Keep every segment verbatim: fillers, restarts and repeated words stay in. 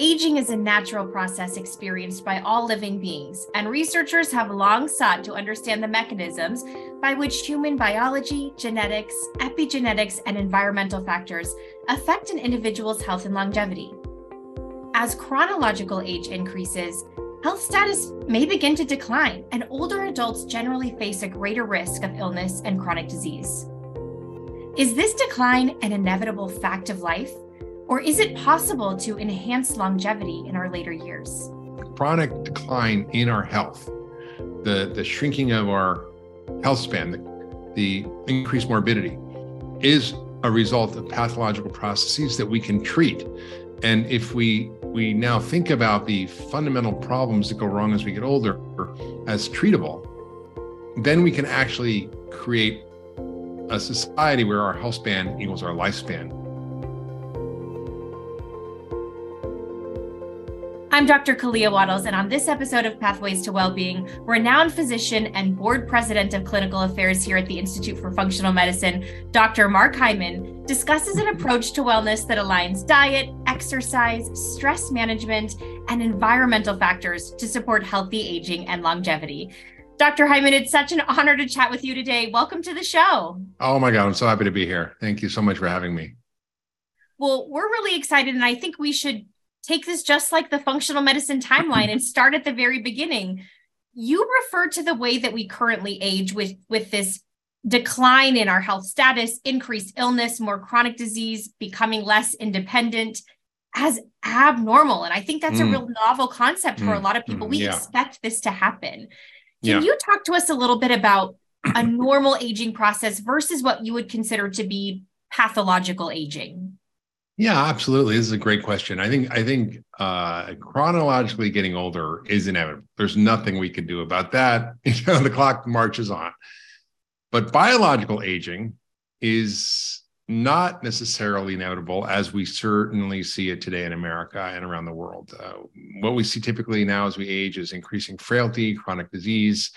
Aging is a natural process experienced by all living beings, and researchers have long sought to understand the mechanisms by which human biology, genetics, epigenetics, and environmental factors affect an individual's health and longevity. As chronological age increases, health status may begin to decline, and older adults generally face a greater risk of illness and chronic disease. Is this decline an inevitable fact of life? Or is it possible to enhance longevity in our later years? Chronic decline in our health, the, the shrinking of our health span, the, the increased morbidity, is a result of pathological processes that we can treat. And if we, we now think about the fundamental problems that go wrong as we get older as treatable, then we can actually create a society where our health span equals our lifespan. I'm Doctor Kalia Waddles, and on this episode of Pathways to Wellbeing, renowned physician and board president of clinical affairs here at the Institute for Functional Medicine, Doctor Mark Hyman, discusses an approach to wellness that aligns diet, exercise, stress management, and environmental factors to support healthy aging and longevity. Doctor Hyman, it's such an honor to chat with you today. Welcome to the show. Oh my God, I'm so happy to be here. Thank you so much for having me. Well, we're really excited, and I think we should take this just like the functional medicine timeline and start at the very beginning. You refer to the way that we currently age with, with this decline in our health status, increased illness, more chronic disease, becoming less independent as abnormal. And I think that's mm. a real novel concept mm. for a lot of people. We yeah. expect this to happen. Can yeah. you talk to us a little bit about a normal aging process versus what you would consider to be pathological aging? Yeah, absolutely. This is a great question. I think I think uh, chronologically getting older is inevitable. There's nothing we can do about that. You know, the clock marches on. But biological aging is not necessarily inevitable, as we certainly see it today in America and around the world. Uh, what we see typically now as we age is increasing frailty, chronic disease,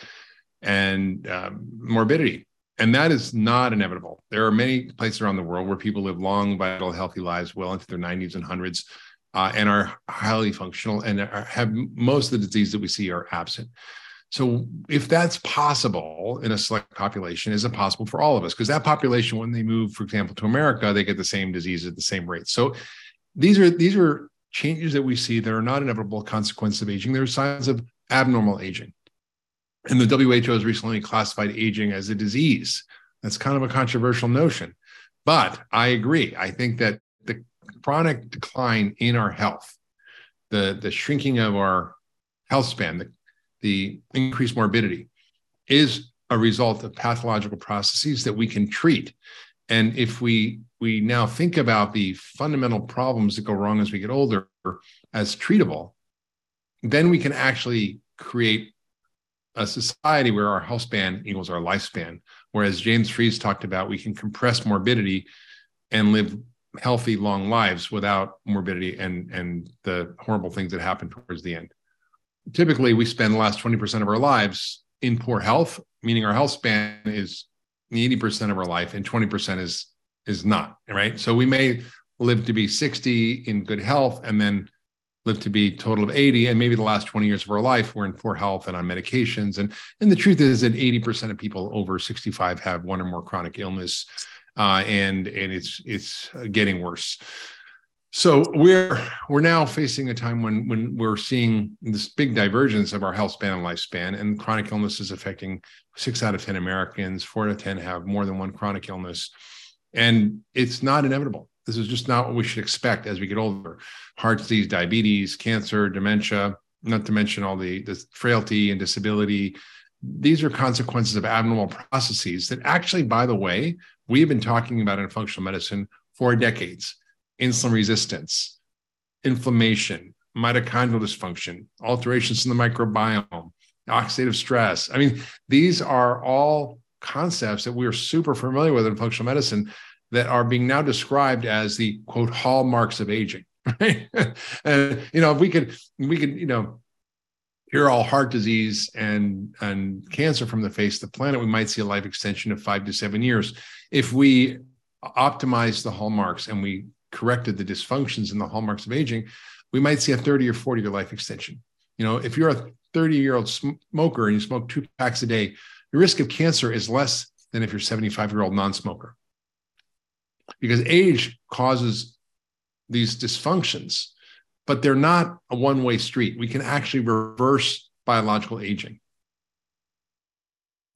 and um, morbidity. And that is not inevitable. There are many places around the world where people live long, vital, healthy lives well into their nineties and hundreds, uh, and are highly functional and are, have most of the disease that we see are absent. So if that's possible in a select population, is it possible for all of us? Because that population, when they move, for example, to America, they get the same disease at the same rate. So these are, these are changes that we see that are not inevitable consequences of aging. There are signs of abnormal aging. And the W H O has recently classified aging as a disease. That's kind of a controversial notion. But I agree. I think that the chronic decline in our health, the, the shrinking of our health span, the, the increased morbidity, is a result of pathological processes that we can treat. And if we, we now think about the fundamental problems that go wrong as we get older as treatable, then we can actually create a society where our health span equals our lifespan. Whereas James Fries talked about, we can compress morbidity and live healthy, long lives without morbidity and, and the horrible things that happen towards the end. Typically, we spend the last twenty percent of our lives in poor health, meaning our health span is eighty percent of our life and twenty percent is, is not, right? So we may live to be sixty in good health and then live to be a total of eighty, and maybe the last twenty years of our life, we're in poor health and on medications. And, and the truth is that eighty percent of people over sixty-five have one or more chronic illness, uh, and, and it's, it's getting worse. So we're, we're now facing a time when, when we're seeing this big divergence of our health span and lifespan, and chronic illness is affecting six out of ten Americans, four out of ten have more than one chronic illness, and it's not inevitable. This is just not what we should expect as we get older. Heart disease, diabetes, cancer, dementia, not to mention all the, the frailty and disability. These are consequences of abnormal processes that actually, by the way, we've been talking about in functional medicine for decades. Insulin resistance, inflammation, mitochondrial dysfunction, alterations in the microbiome, oxidative stress. I mean, these are all concepts that we are super familiar with in functional medicine that are being now described as the quote hallmarks of aging, right? And you know, if we could, we could, you know, cure all heart disease and and cancer from the face of the planet, we might see a life extension of five to seven years if we optimize the hallmarks and we corrected the dysfunctions in the hallmarks of aging. we might see a thirty or forty year life extension. You know, if you're a thirty year old smoker and you smoke two packs a day, your risk of cancer is less than if you're a seventy-five year old non-smoker, because age causes these dysfunctions, but they're not a one-way street. We can actually reverse biological aging.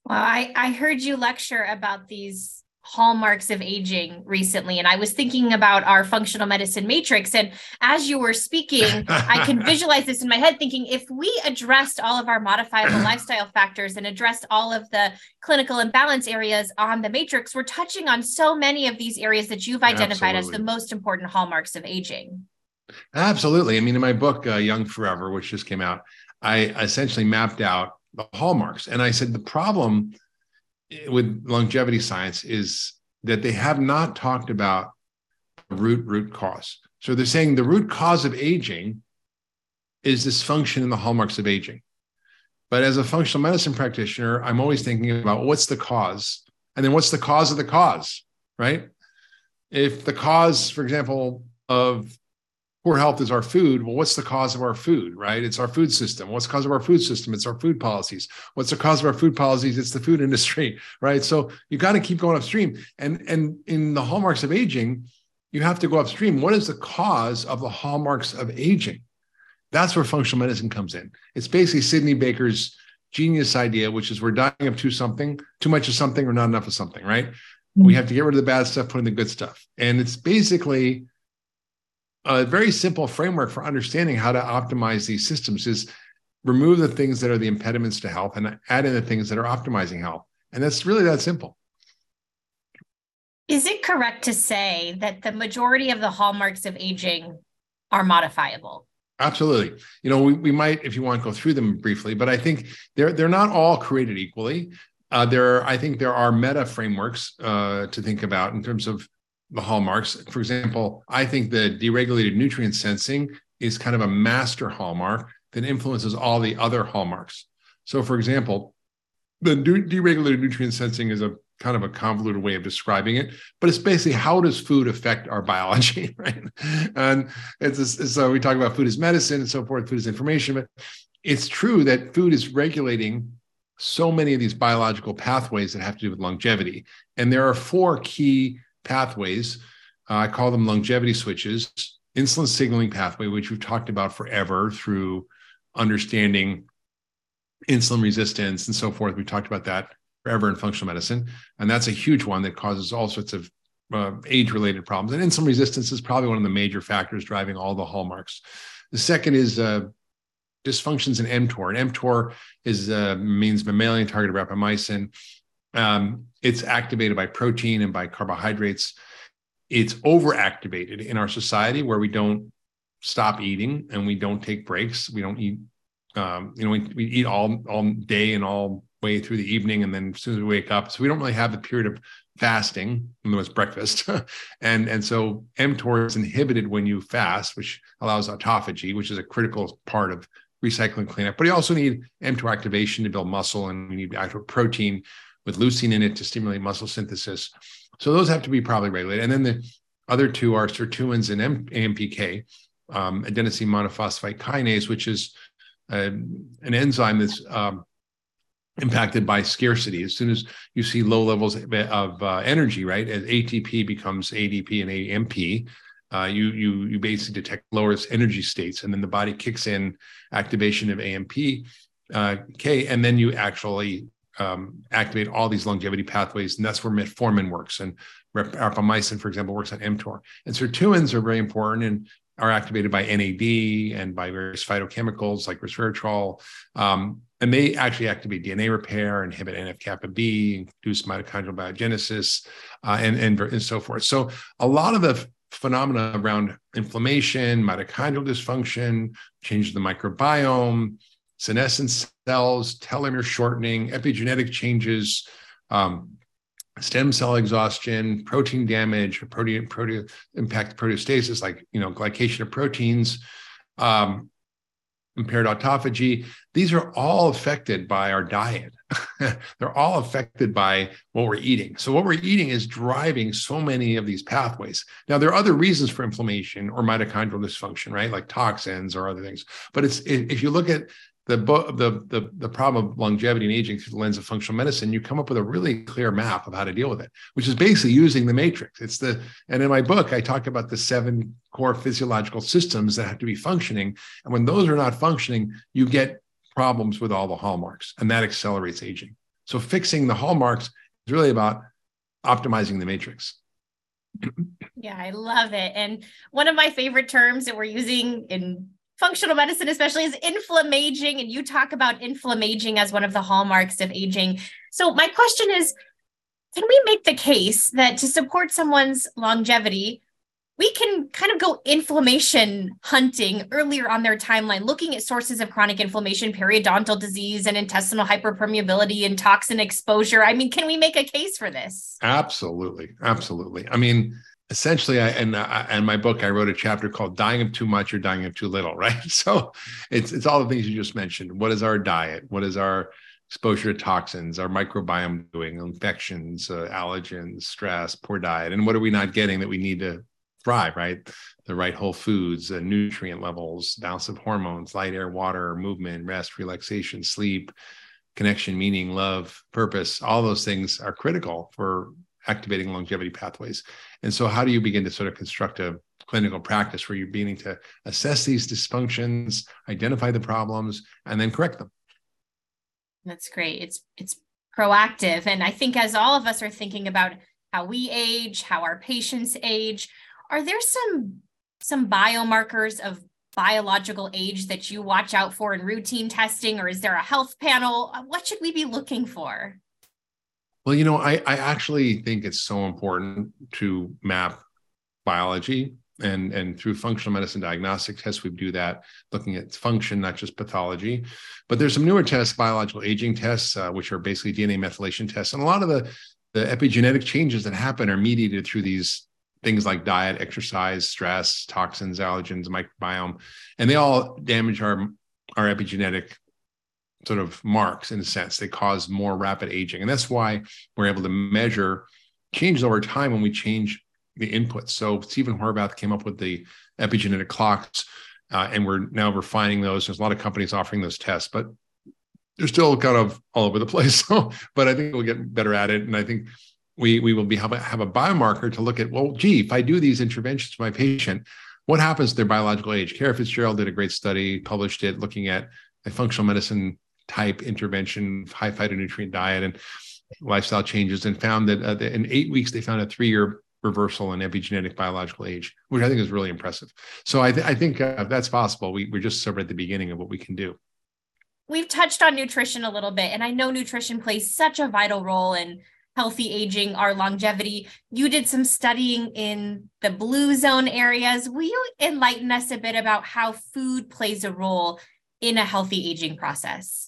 Well, I, I heard you lecture about these hallmarks of aging recently, and I was thinking about our functional medicine matrix. And as you were speaking, I can visualize this in my head thinking, if we addressed all of our modifiable lifestyle factors and addressed all of the clinical imbalance areas on the matrix, we're touching on so many of these areas that you've identified Absolutely. As the most important hallmarks of aging. Absolutely. I mean, in my book, uh, Young Forever, which just came out, I essentially mapped out the hallmarks. And I said, the problem with longevity science is that they have not talked about the root, root cause. So they're saying the root cause of aging is dysfunction in the hallmarks of aging. But as a functional medicine practitioner, I'm always thinking about what's the cause, and then what's the cause of the cause, right? If the cause, for example, of poor health is our food, well, what's the cause of our food, right? It's our food system. What's the cause of our food system? It's our food policies. What's the cause of our food policies? It's the food industry, right? So you got to keep going upstream. And, and in the hallmarks of aging, you have to go upstream. What is the cause of the hallmarks of aging? That's where functional medicine comes in. It's basically Sidney Baker's genius idea, which is we're dying of too something, too much of something or not enough of something, right? Mm-hmm. We have to get rid of the bad stuff, put in the good stuff. And it's basically a very simple framework for understanding how to optimize these systems is remove the things that are the impediments to health and add in the things that are optimizing health. And that's really that simple. Is it correct to say that the majority of the hallmarks of aging are modifiable? Absolutely. You know, we, we might, if you want, go through them briefly, but I think they're, they're not all created equally. Uh, there are, I think there are meta frameworks uh, to think about in terms of the hallmarks. For example, I think the deregulated nutrient sensing is kind of a master hallmark that influences all the other hallmarks. So for example, the deregulated nutrient sensing is a kind of a convoluted way of describing it, but it's basically how does food affect our biology, right? And it's, it's so we talk about food as medicine and so forth, food as information, but it's true that food is regulating so many of these biological pathways that have to do with longevity. And there are four key pathways. Uh, I call them longevity switches, insulin signaling pathway, which we've talked about forever through understanding insulin resistance and so forth. We've talked about that forever in functional medicine. And that's a huge one that causes all sorts of uh, age-related problems. And insulin resistance is probably one of the major factors driving all the hallmarks. The second is uh, dysfunctions in mTOR. And mTOR is, uh, means mammalian target of rapamycin. Um, it's activated by protein and by carbohydrates. It's overactivated in our society where we don't stop eating and we don't take breaks. We don't eat, um, you know, we, we eat all, all day and all way through the evening. And then as soon as we wake up, so we don't really have the period of fasting, and there was breakfast. and, and so mTOR is inhibited when you fast, which allows autophagy, which is a critical part of recycling cleanup. But you also need mTOR activation to build muscle, and we need actual protein with leucine in it to stimulate muscle synthesis. So those have to be probably regulated. And then the other two are sirtuins and A M P K, um, adenosine monophosphate kinase, which is uh, an enzyme that's um, impacted by scarcity. As soon as you see low levels of, of uh, energy, right, as A T P becomes A D P and A M P, uh, you, you, you basically detect lower energy states, and then the body kicks in activation of A M P K, uh, and then you actually Um, activate all these longevity pathways, and that's where metformin works. And rapamycin, for example, works on mTOR. And sirtuins are very important and are activated by N A D and by various phytochemicals like resveratrol. Um, and they actually activate D N A repair, inhibit N F kappa B, induce mitochondrial biogenesis, uh, and, and, and so forth. So a lot of the phenomena around inflammation, mitochondrial dysfunction, change of the microbiome, senescence cells, telomere shortening, epigenetic changes, um, stem cell exhaustion, protein damage, protein, protein impact, proteostasis, like, you know, glycation of proteins, um, impaired autophagy. These are all affected by our diet. They're all affected by what we're eating. So what we're eating is driving so many of these pathways. Now, there are other reasons for inflammation or mitochondrial dysfunction, right? Like toxins or other things. But it's if you look at the, the, the, the problem of longevity and aging through the lens of functional medicine, you come up with a really clear map of how to deal with it, which is basically using the matrix. It's the, and in my book, I talk about the seven core physiological systems that have to be functioning. And when those are not functioning, you get problems with all the hallmarks, and that accelerates aging. So fixing the hallmarks is really about optimizing the matrix. Yeah, I love it. And one of my favorite terms that we're using in functional medicine, especially, is inflammaging. And you talk about inflammaging as one of the hallmarks of aging. So my question is, can we make the case that to support someone's longevity, we can kind of go inflammation hunting earlier on their timeline, looking at sources of chronic inflammation, periodontal disease and intestinal hyperpermeability and toxin exposure? I mean, can we make a case for this? Absolutely. Absolutely. I mean, essentially, I, and I, in my book, I wrote a chapter called Dying of Too Much or Dying of Too Little, right? So it's it's all the things you just mentioned. What is our diet? What is our exposure to toxins, our microbiome doing, infections, uh, allergens, stress, poor diet? And what are we not getting that we need to thrive, right? The right whole foods, uh, nutrient levels, balance of hormones, light, air, water, movement, rest, relaxation, sleep, connection, meaning, love, purpose. All those things are critical for activating longevity pathways. And so how do you begin to sort of construct a clinical practice where you're beginning to assess these dysfunctions, identify the problems, and then correct them? That's great. It's it's proactive. And I think as all of us are thinking about how we age, how our patients age, are there some, some biomarkers of biological age that you watch out for in routine testing, or is there a health panel? What should we be looking for? Well, you know, I, I actually think it's so important to map biology, and, and through functional medicine diagnostic tests, we do that, looking at function, not just pathology. But there's some newer tests, biological aging tests, uh, which are basically D N A methylation tests. And a lot of the, the epigenetic changes that happen are mediated through these things like diet, exercise, stress, toxins, allergens, microbiome, and they all damage our, our epigenetic sort of marks in a sense. They cause more rapid aging. And that's why we're able to measure changes over time when we change the inputs. So Stephen Horvath came up with the epigenetic clocks, uh, and we're now refining those. There's a lot of companies offering those tests, but they're still kind of all over the place. So, but I think we'll get better at it. And I think we we will be have a, have a biomarker to look at, well, gee, if I do these interventions to my patient, what happens to their biological age? Kara Fitzgerald did a great study, published it, looking at a functional medicine type intervention, high phytonutrient diet and lifestyle changes, and found that uh, in eight weeks, they found a three-year reversal in epigenetic biological age, which I think is really impressive. So I, th- I think uh, that's possible. We, we're just sort of at the beginning of what we can do. We've touched on nutrition a little bit, and I know nutrition plays such a vital role in healthy aging, our longevity. You did some studying in the blue zone areas. Will you enlighten us a bit about how food plays a role in a healthy aging process?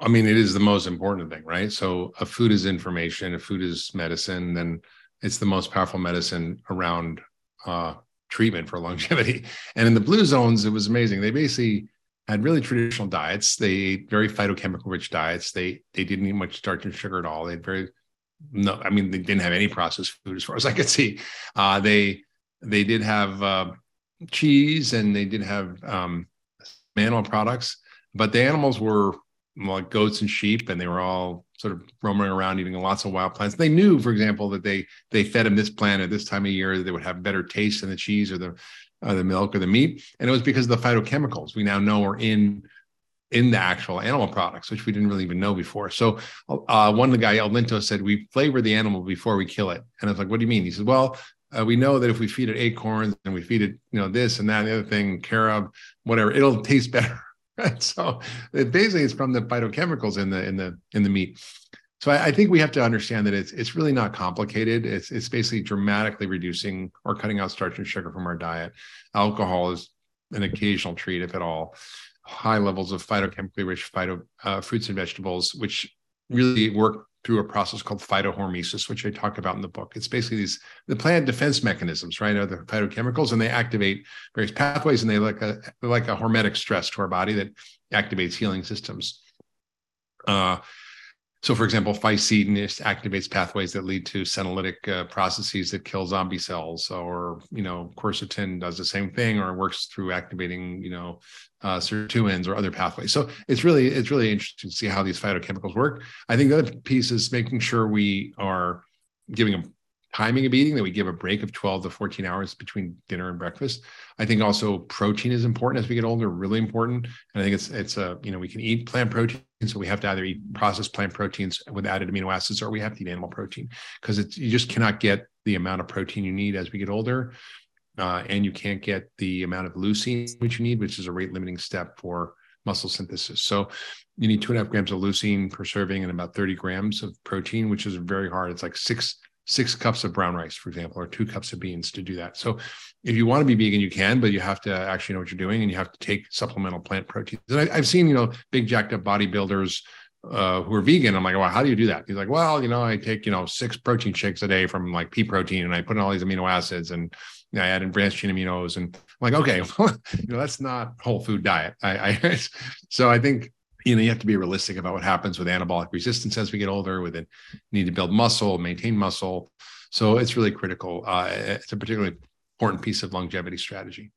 I mean, it is the most important thing, right? So a food is information, a food is medicine, then it's the most powerful medicine around uh, treatment for longevity. And in the blue zones, it was amazing. They basically had really traditional diets. They ate very phytochemical rich diets. They they didn't eat much starch and sugar at all. They had very, no, I mean, they didn't have any processed food as far as I could see. Uh, they they did have uh, cheese, and they did have um, animal products, but the animals were like goats and sheep, and they were all sort of roaming around eating lots of wild plants. They knew, for example, that they they fed them this plant at this time of year, they would have better taste in the cheese or the or the milk or the meat, and it was because of the phytochemicals we now know are in in the actual animal products, which we didn't really even know before. So uh, one of the guy, El Linto, said, we flavor the animal before we kill it. And I was like, what do you mean? He said, well, uh, we know that if we feed it acorns and we feed it, you know, this and that and the other thing, carob, whatever, it'll taste better. Right, so it basically it's from the phytochemicals in the in the in the meat. So I, I think we have to understand that it's it's really not complicated. It's it's basically dramatically reducing or cutting out starch and sugar from our diet. Alcohol is an occasional treat, if at all. High levels of phytochemically rich phyto uh, fruits and vegetables, which really work through a process called phytohormesis, which I talk about in the book. It's basically these, the plant defense mechanisms, right, are the phytochemicals, and they activate various pathways, and they like a, like a hormetic stress to our body that activates healing systems. Uh, so, for example, phycetin activates pathways that lead to senolytic uh, processes that kill zombie cells, or, you know, quercetin does the same thing, or works through activating, you know, uh, sirtuins or other pathways. So it's really, it's really interesting to see how these phytochemicals work. I think the other piece is making sure we are giving a timing of eating, that we give a break of twelve to fourteen hours between dinner and breakfast. I think also protein is important as we get older, really important. And I think it's, it's a, you know, we can eat plant protein, so we have to either eat processed plant proteins with added amino acids, or we have to eat animal protein, because it's, you just cannot get the amount of protein you need as we get older. Uh, and you can't get the amount of leucine, which you need, which is a rate limiting step for muscle synthesis. So you need two and a half grams of leucine per serving and about thirty grams of protein, which is very hard. It's like six six cups of brown rice, for example, or two cups of beans to do that. So if you want to be vegan, you can, but you have to actually know what you're doing, and you have to take supplemental plant proteins. And I, I've seen, you know, big jacked up bodybuilders uh, who are vegan. I'm like, well, how do you do that? He's like, well, you know, I take, you know, six protein shakes a day from like pea protein, and I put in all these amino acids, and I add in branched chain aminos. And I'm like, okay, well, you know, that's not whole food diet. I, I So I think, you know, you have to be realistic about what happens with anabolic resistance as we get older, with it need to build muscle, maintain muscle. So it's really critical. Uh, it's a particularly important piece of longevity strategy.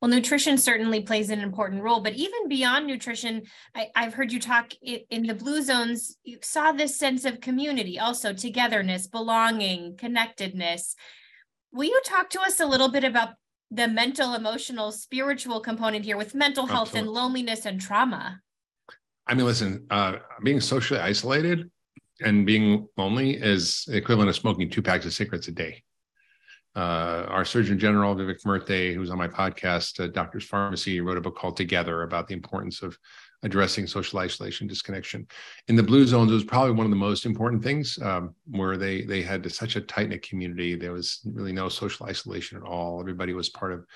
Well, nutrition certainly plays an important role, but even beyond nutrition, I, I've heard you talk in the Blue Zones, you saw this sense of community, also togetherness, belonging, connectedness. Will you talk to us a little bit about the mental, emotional, spiritual component here with mental health Absolutely. And loneliness and trauma? I mean, listen, uh, being socially isolated and being lonely is the equivalent of smoking two packs of cigarettes a day. Uh, our Surgeon General, Vivek Murthy, who's on my podcast, uh, Doctor's Pharmacy, wrote a book called Together about the importance of addressing social isolation, disconnection. In the Blue Zones, it was probably one of the most important things, um, where they they had such a tight-knit community. There was really no social isolation at all. Everybody was part of,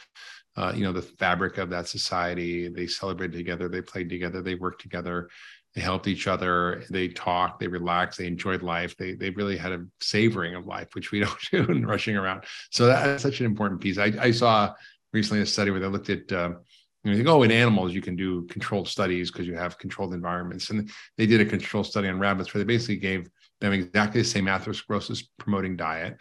uh, you know, the fabric of that society. They celebrated together. They played together. They worked together. They helped each other. They talked. They relaxed. They enjoyed life. They they really had a savoring of life, which we don't do in rushing around. So that's such an important piece. I, I saw recently a study where they looked at uh, you know, you go in animals, you can do controlled studies because you have controlled environments. And they did a control study on rabbits where they basically gave them exactly the same atherosclerosis promoting diet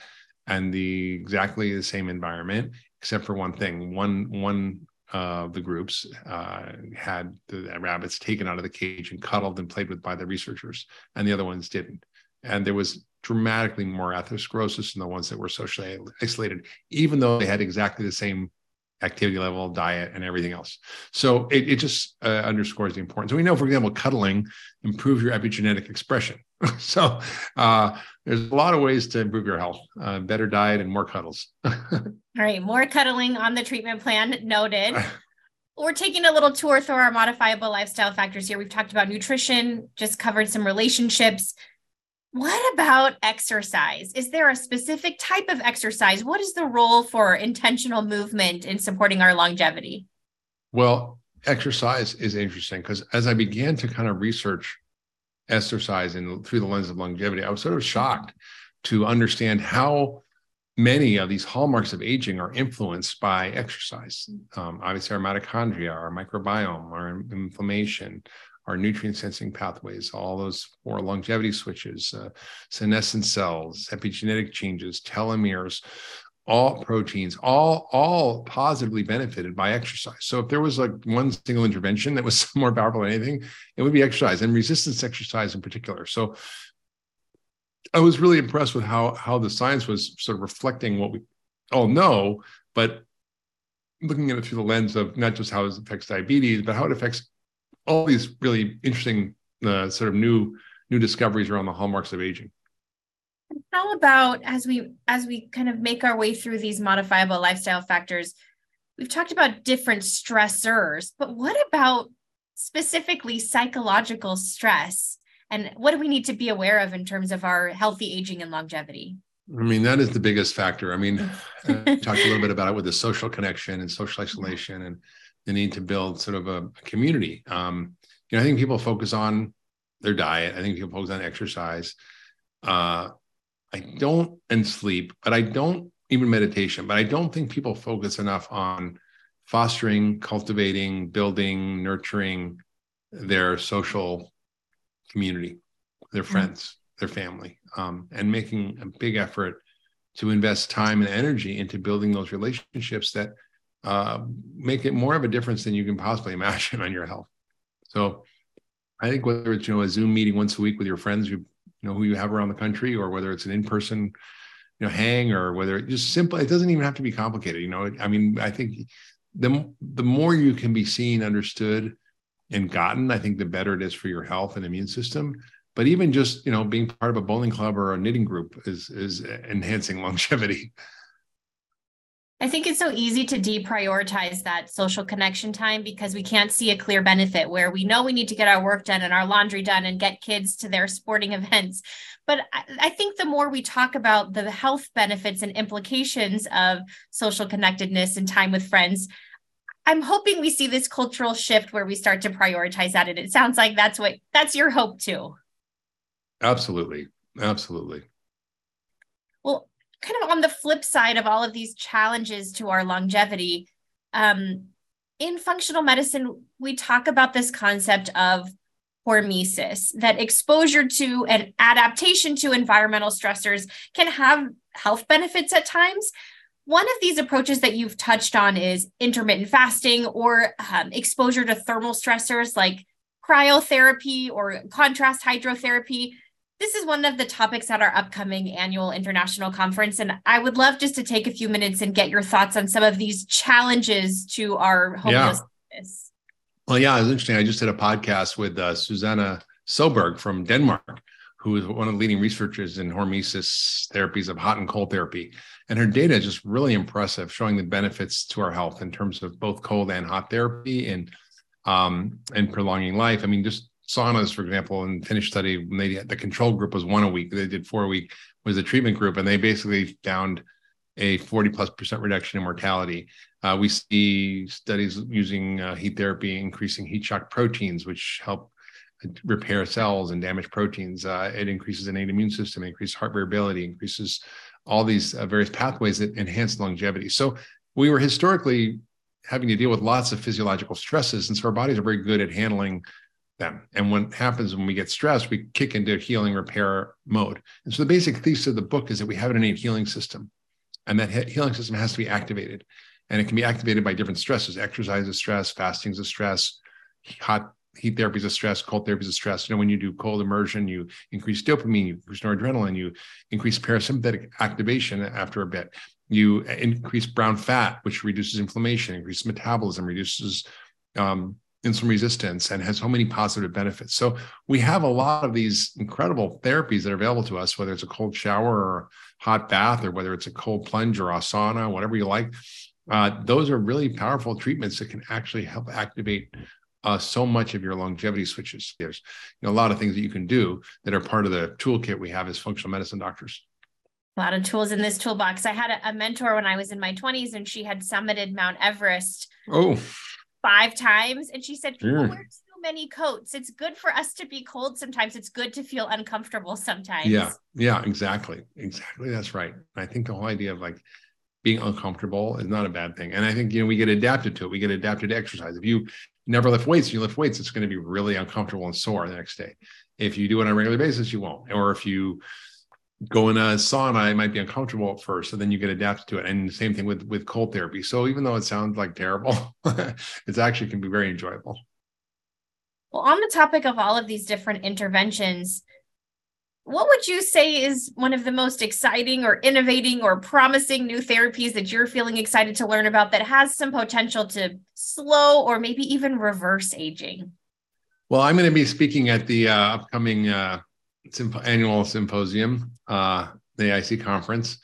and the exactly the same environment, except for one thing. One one of uh, the groups uh, had the rabbits taken out of the cage and cuddled and played with by the researchers, and the other ones didn't. And there was dramatically more atherosclerosis in the ones that were socially isolated, even though they had exactly the same activity level, diet, and everything else. So it, it just uh, underscores the importance. And we know, for example, cuddling improves your epigenetic expression. so uh, there's a lot of ways to improve your health, uh, better diet and more cuddles. All right, more cuddling on the treatment plan, noted. We're taking a little tour through our modifiable lifestyle factors here. We've talked about nutrition, just covered some relationships. What about exercise? Is there a specific type of exercise? What is the role for intentional movement in supporting our longevity? Well, exercise is interesting because as I began to kind of research exercise in, through the lens of longevity, I was sort of shocked to understand how many of these hallmarks of aging are influenced by exercise. Um, obviously, our mitochondria, our microbiome, our inflammation, our nutrient sensing pathways, all those four longevity switches, uh, senescent cells, epigenetic changes, telomeres, all proteins, all, all positively benefited by exercise. So if there was like one single intervention that was more powerful than anything, it would be exercise and resistance exercise in particular. So I was really impressed with how, how the science was sort of reflecting what we all know, but looking at it through the lens of not just how it affects diabetes, but how it affects all these really interesting uh, sort of new new discoveries around the hallmarks of aging. How about as we as we kind of make our way through these modifiable lifestyle factors, we've talked about different stressors, but what about specifically psychological stress? And what do we need to be aware of in terms of our healthy aging and longevity? I mean, that is the biggest factor. I mean, I talked a little bit about it with the social connection and social isolation and the need to build sort of a community. Um, you know, I think people focus on their diet. I think we can focus on exercise. Uh, I don't, and sleep, but I don't, even meditation, but I don't think people focus enough on fostering, cultivating, building, nurturing their social community, their friends, their family, um, and making a big effort to invest time and energy into building those relationships that uh, make it more of a difference than you can possibly imagine on your health. So I think whether it's, you know, a Zoom meeting once a week with your friends, you know, who you have around the country, or whether it's an in-person, you know, hang, or whether it just simply, it doesn't even have to be complicated. You know, I mean, I think the, the more you can be seen, understood, and gotten, I think the better it is for your health and immune system. But even just, you know, being part of a bowling club or a knitting group is, is enhancing longevity. I think it's so easy to deprioritize that social connection time because we can't see a clear benefit, where we know we need to get our work done and our laundry done and get kids to their sporting events. But I think the more we talk about the health benefits and implications of social connectedness and time with friends, I'm hoping we see this cultural shift where we start to prioritize that. And it sounds like that's what, that's your hope too. Absolutely. Absolutely. Well, kind of on the flip side of all of these challenges to our longevity, um, in functional medicine, we talk about this concept of hormesis, that exposure to and adaptation to environmental stressors can have health benefits at times. One of these approaches that you've touched on is intermittent fasting, or um, exposure to thermal stressors like cryotherapy or contrast hydrotherapy. This is one of the topics at our upcoming annual international conference, and I would love just to take a few minutes and get your thoughts on some of these challenges to our homelessness. Yeah. Well, yeah, it was interesting. I just did a podcast with uh, Susanna Soberg from Denmark, who is one of the leading researchers in hormesis therapies of hot and cold therapy. And her data is just really impressive, showing the benefits to our health in terms of both cold and hot therapy and, um, and prolonging life. I mean, just saunas, for example, in the Finnish study, when they had the control group was one a week, they did four a week, was the treatment group, and they basically found a forty plus percent reduction in mortality. Uh, we see studies using uh, heat therapy, increasing heat shock proteins, which help repair cells and damage proteins. Uh, it increases innate immune system, increases heart variability, increases all these uh, various pathways that enhance longevity. So we were historically having to deal with lots of physiological stresses, and so our bodies are very good at handling them. And what happens when we get stressed, we kick into healing repair mode. And so the basic thesis of the book is that we have an innate healing system, and that healing system has to be activated. And it can be activated by different stresses. Exercise is stress, fasting is stress, hot heat therapy is stress, cold therapy is stress. You know, when you do cold immersion, you increase dopamine, you increase noradrenaline, you increase parasympathetic activation after a bit. You increase brown fat, which reduces inflammation, increases metabolism, reduces um, insulin resistance, and has so many positive benefits. So we have a lot of these incredible therapies that are available to us, whether it's a cold shower or hot bath, or whether it's a cold plunge or a sauna, whatever you like. Uh, those are really powerful treatments that can actually help activate uh, so much of your longevity switches. There's, you know, a lot of things that you can do that are part of the toolkit we have as functional medicine doctors. A lot of tools in this toolbox. I had a, a mentor when I was in my twenties, and she had summited Mount Everest oh. five times. And she said, people mm. wear too many coats. It's good for us to be cold sometimes. It's good to feel uncomfortable sometimes. Yeah, yeah, exactly. Exactly. That's right. I think the whole idea of like, being uncomfortable is not a bad thing. And I think, you know, we get adapted to it. We get adapted to exercise. If you never lift weights, you lift weights, it's going to be really uncomfortable and sore the next day. If you do it on a regular basis, you won't. Or if you go in a sauna, it might be uncomfortable at first, and then you get adapted to it. And the same thing with, with cold therapy. So even though it sounds like terrible, it actually can be very enjoyable. Well, on the topic of all of these different interventions, what would you say is one of the most exciting or innovating or promising new therapies that you're feeling excited to learn about that has some potential to slow or maybe even reverse aging? Well, I'm going to be speaking at the uh, upcoming uh, symp- annual symposium, uh, the I C conference,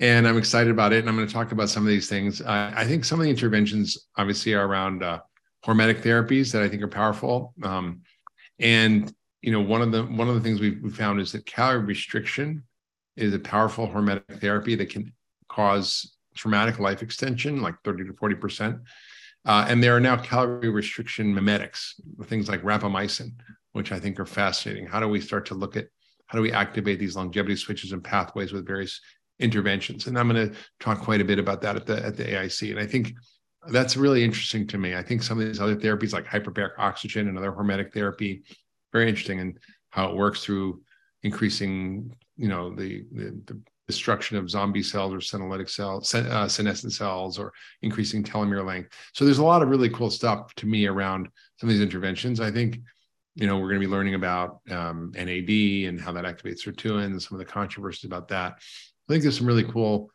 and I'm excited about it. And I'm going to talk about some of these things. Uh, I think some of the interventions obviously are around uh, hormetic therapies that I think are powerful. Um, and You know, one of the one of the things we've, we've found is that calorie restriction is a powerful hormetic therapy that can cause traumatic life extension, like thirty to forty percent. Uh, and there are now calorie restriction mimetics, things like rapamycin, which I think are fascinating. How do we start to look at, how do we activate these longevity switches and pathways with various interventions? And I'm going to talk quite a bit about that at the, at the A I C. And I think that's really interesting to me. I think some of these other therapies like hyperbaric oxygen and other hermetic therapy, very interesting, and how it works through increasing, you know, the, the, the destruction of zombie cells or senolytic cells, uh, senescent cells, or increasing telomere length. So there's a lot of really cool stuff to me around some of these interventions. I think, you know, we're going to be learning about um, N A D and how that activates sirtuin and some of the controversies about that. I think there's some really cool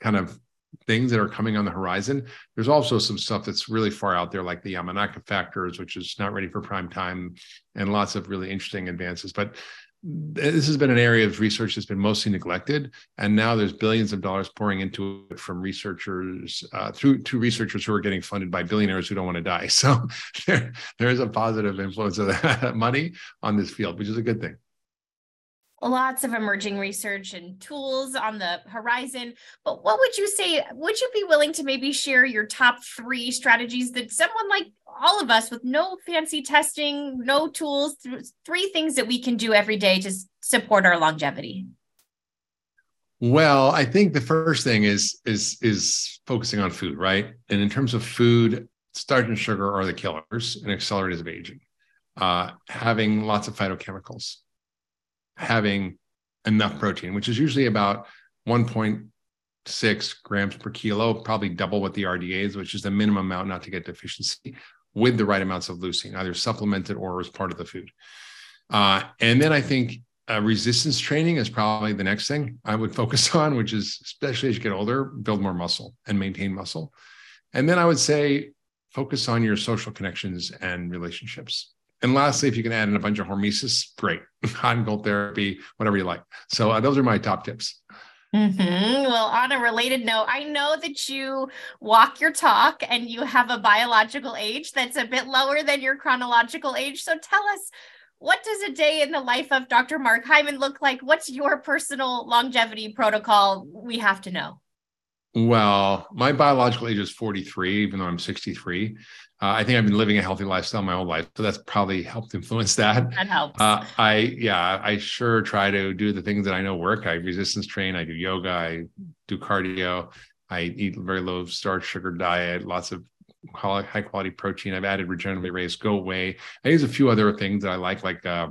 kind of things that are coming on the horizon. There's also some stuff that's really far out there, like the Yamanaka factors, which is not ready for prime time, and lots of really interesting advances. But this has been an area of research that's been mostly neglected, and now there's billions of dollars pouring into it from researchers uh, through to researchers who are getting funded by billionaires who don't want to die. So there, there is a positive influence of that money on this field, which is a good thing. Lots of emerging research and tools on the horizon. But what would you say, would you be willing to maybe share your top three strategies that someone like all of us with no fancy testing, no tools, th- three things that we can do every day to s- support our longevity? Well, I think the first thing is, is, is focusing on food, right? And in terms of food, starch and sugar are the killers and accelerators of aging. Uh, having lots of phytochemicals, having enough protein, which is usually about one point six grams per kilo, probably double what the R D A is, which is the minimum amount not to get deficiency, with the right amounts of leucine, either supplemented or as part of the food. Uh, and then I think uh, resistance training is probably the next thing I would focus on, which is, especially as you get older, build more muscle and maintain muscle. And then I would say, focus on your social connections and relationships. And lastly, if you can add in a bunch of hormesis, great. Hot and cold therapy, whatever you like. So uh, those are my top tips. Mm-hmm. Well, on a related note, I know that you walk your talk and you have a biological age that's a bit lower than your chronological age. So tell us, what does a day in the life of Doctor Mark Hyman look like? What's your personal longevity protocol? We have to know. Well, my biological age is forty-three, even though I'm sixty-three. Uh, I think I've been living a healthy lifestyle my whole life, so that's probably helped influence that. That helps. Uh, I, yeah, I sure try to do the things that I know work. I resistance train, I do yoga, I do cardio, I eat very low starch, sugar diet, lots of high quality protein. I've added regeneratively raised goat whey. I use a few other things that I like, like uh,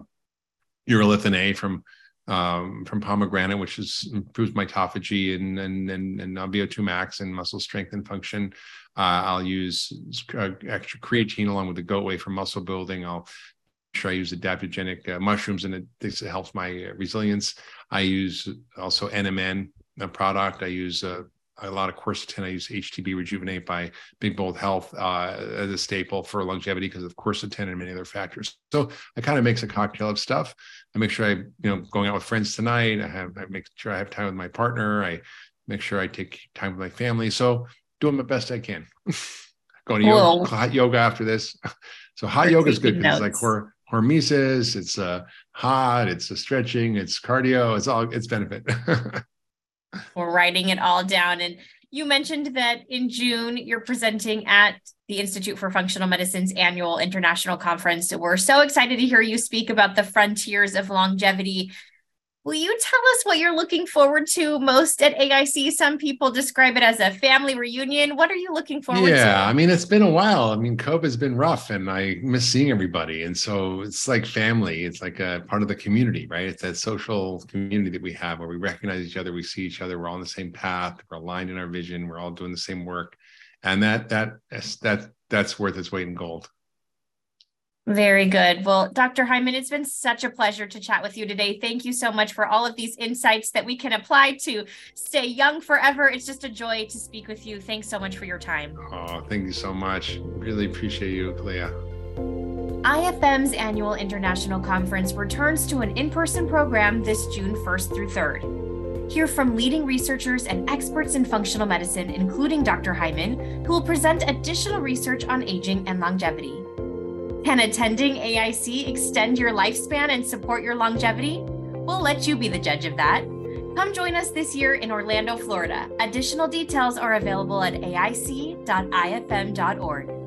urolithin A from um, from pomegranate, which has improved my mitophagy and, and, and, and V O two max and muscle strength and function. Uh, I'll use uh, extra creatine along with the goat whey for muscle building. I'll make sure I use adaptogenic uh, mushrooms, and it, this helps my uh, resilience. I use also N M N a product. I use uh, a lot of quercetin. I use H T B Rejuvenate by Big Bold Health uh, as a staple for longevity because of quercetin and many other factors. So I kind of makes a cocktail of stuff. I make sure I, you know, going out with friends tonight. I have, I make sure I have time with my partner. I make sure I take time with my family. So doing the best I can. Going to cool. yoga, hot yoga after this. So hot We're yoga is good because it's like hor- hormesis, it's uh, hot, it's a stretching, it's cardio, it's all, it's benefit. We're writing it all down. And you mentioned that in June, you're presenting at the Institute for Functional Medicine's annual international conference. We're so excited to hear you speak about the frontiers of longevity. Will you tell us what you're looking forward to most at A I C? Some people describe it as a family reunion. What are you looking forward yeah, to? Yeah, I mean, it's been a while. I mean, COVID's been rough and I miss seeing everybody. And so it's like family. It's like a part of the community, right? It's that social community that we have where we recognize each other, we see each other, we're all on the same path, we're aligned in our vision, we're all doing the same work. And that that that that's worth its weight in gold. Very good. Well, Doctor Hyman, it's been such a pleasure to chat with you today. Thank you so much for all of these insights that we can apply to stay young forever. It's just a joy to speak with you. Thanks so much for your time. Oh, thank you so much. Really appreciate you, Kalia. I F M's annual international conference returns to an in-person program this June first through third. Hear from leading researchers and experts in functional medicine, including Doctor Hyman, who will present additional research on aging and longevity. Can attending A I C extend your lifespan and support your longevity? We'll let you be the judge of that. Come join us this year in Orlando, Florida. Additional details are available at A I C dot I F M dot org.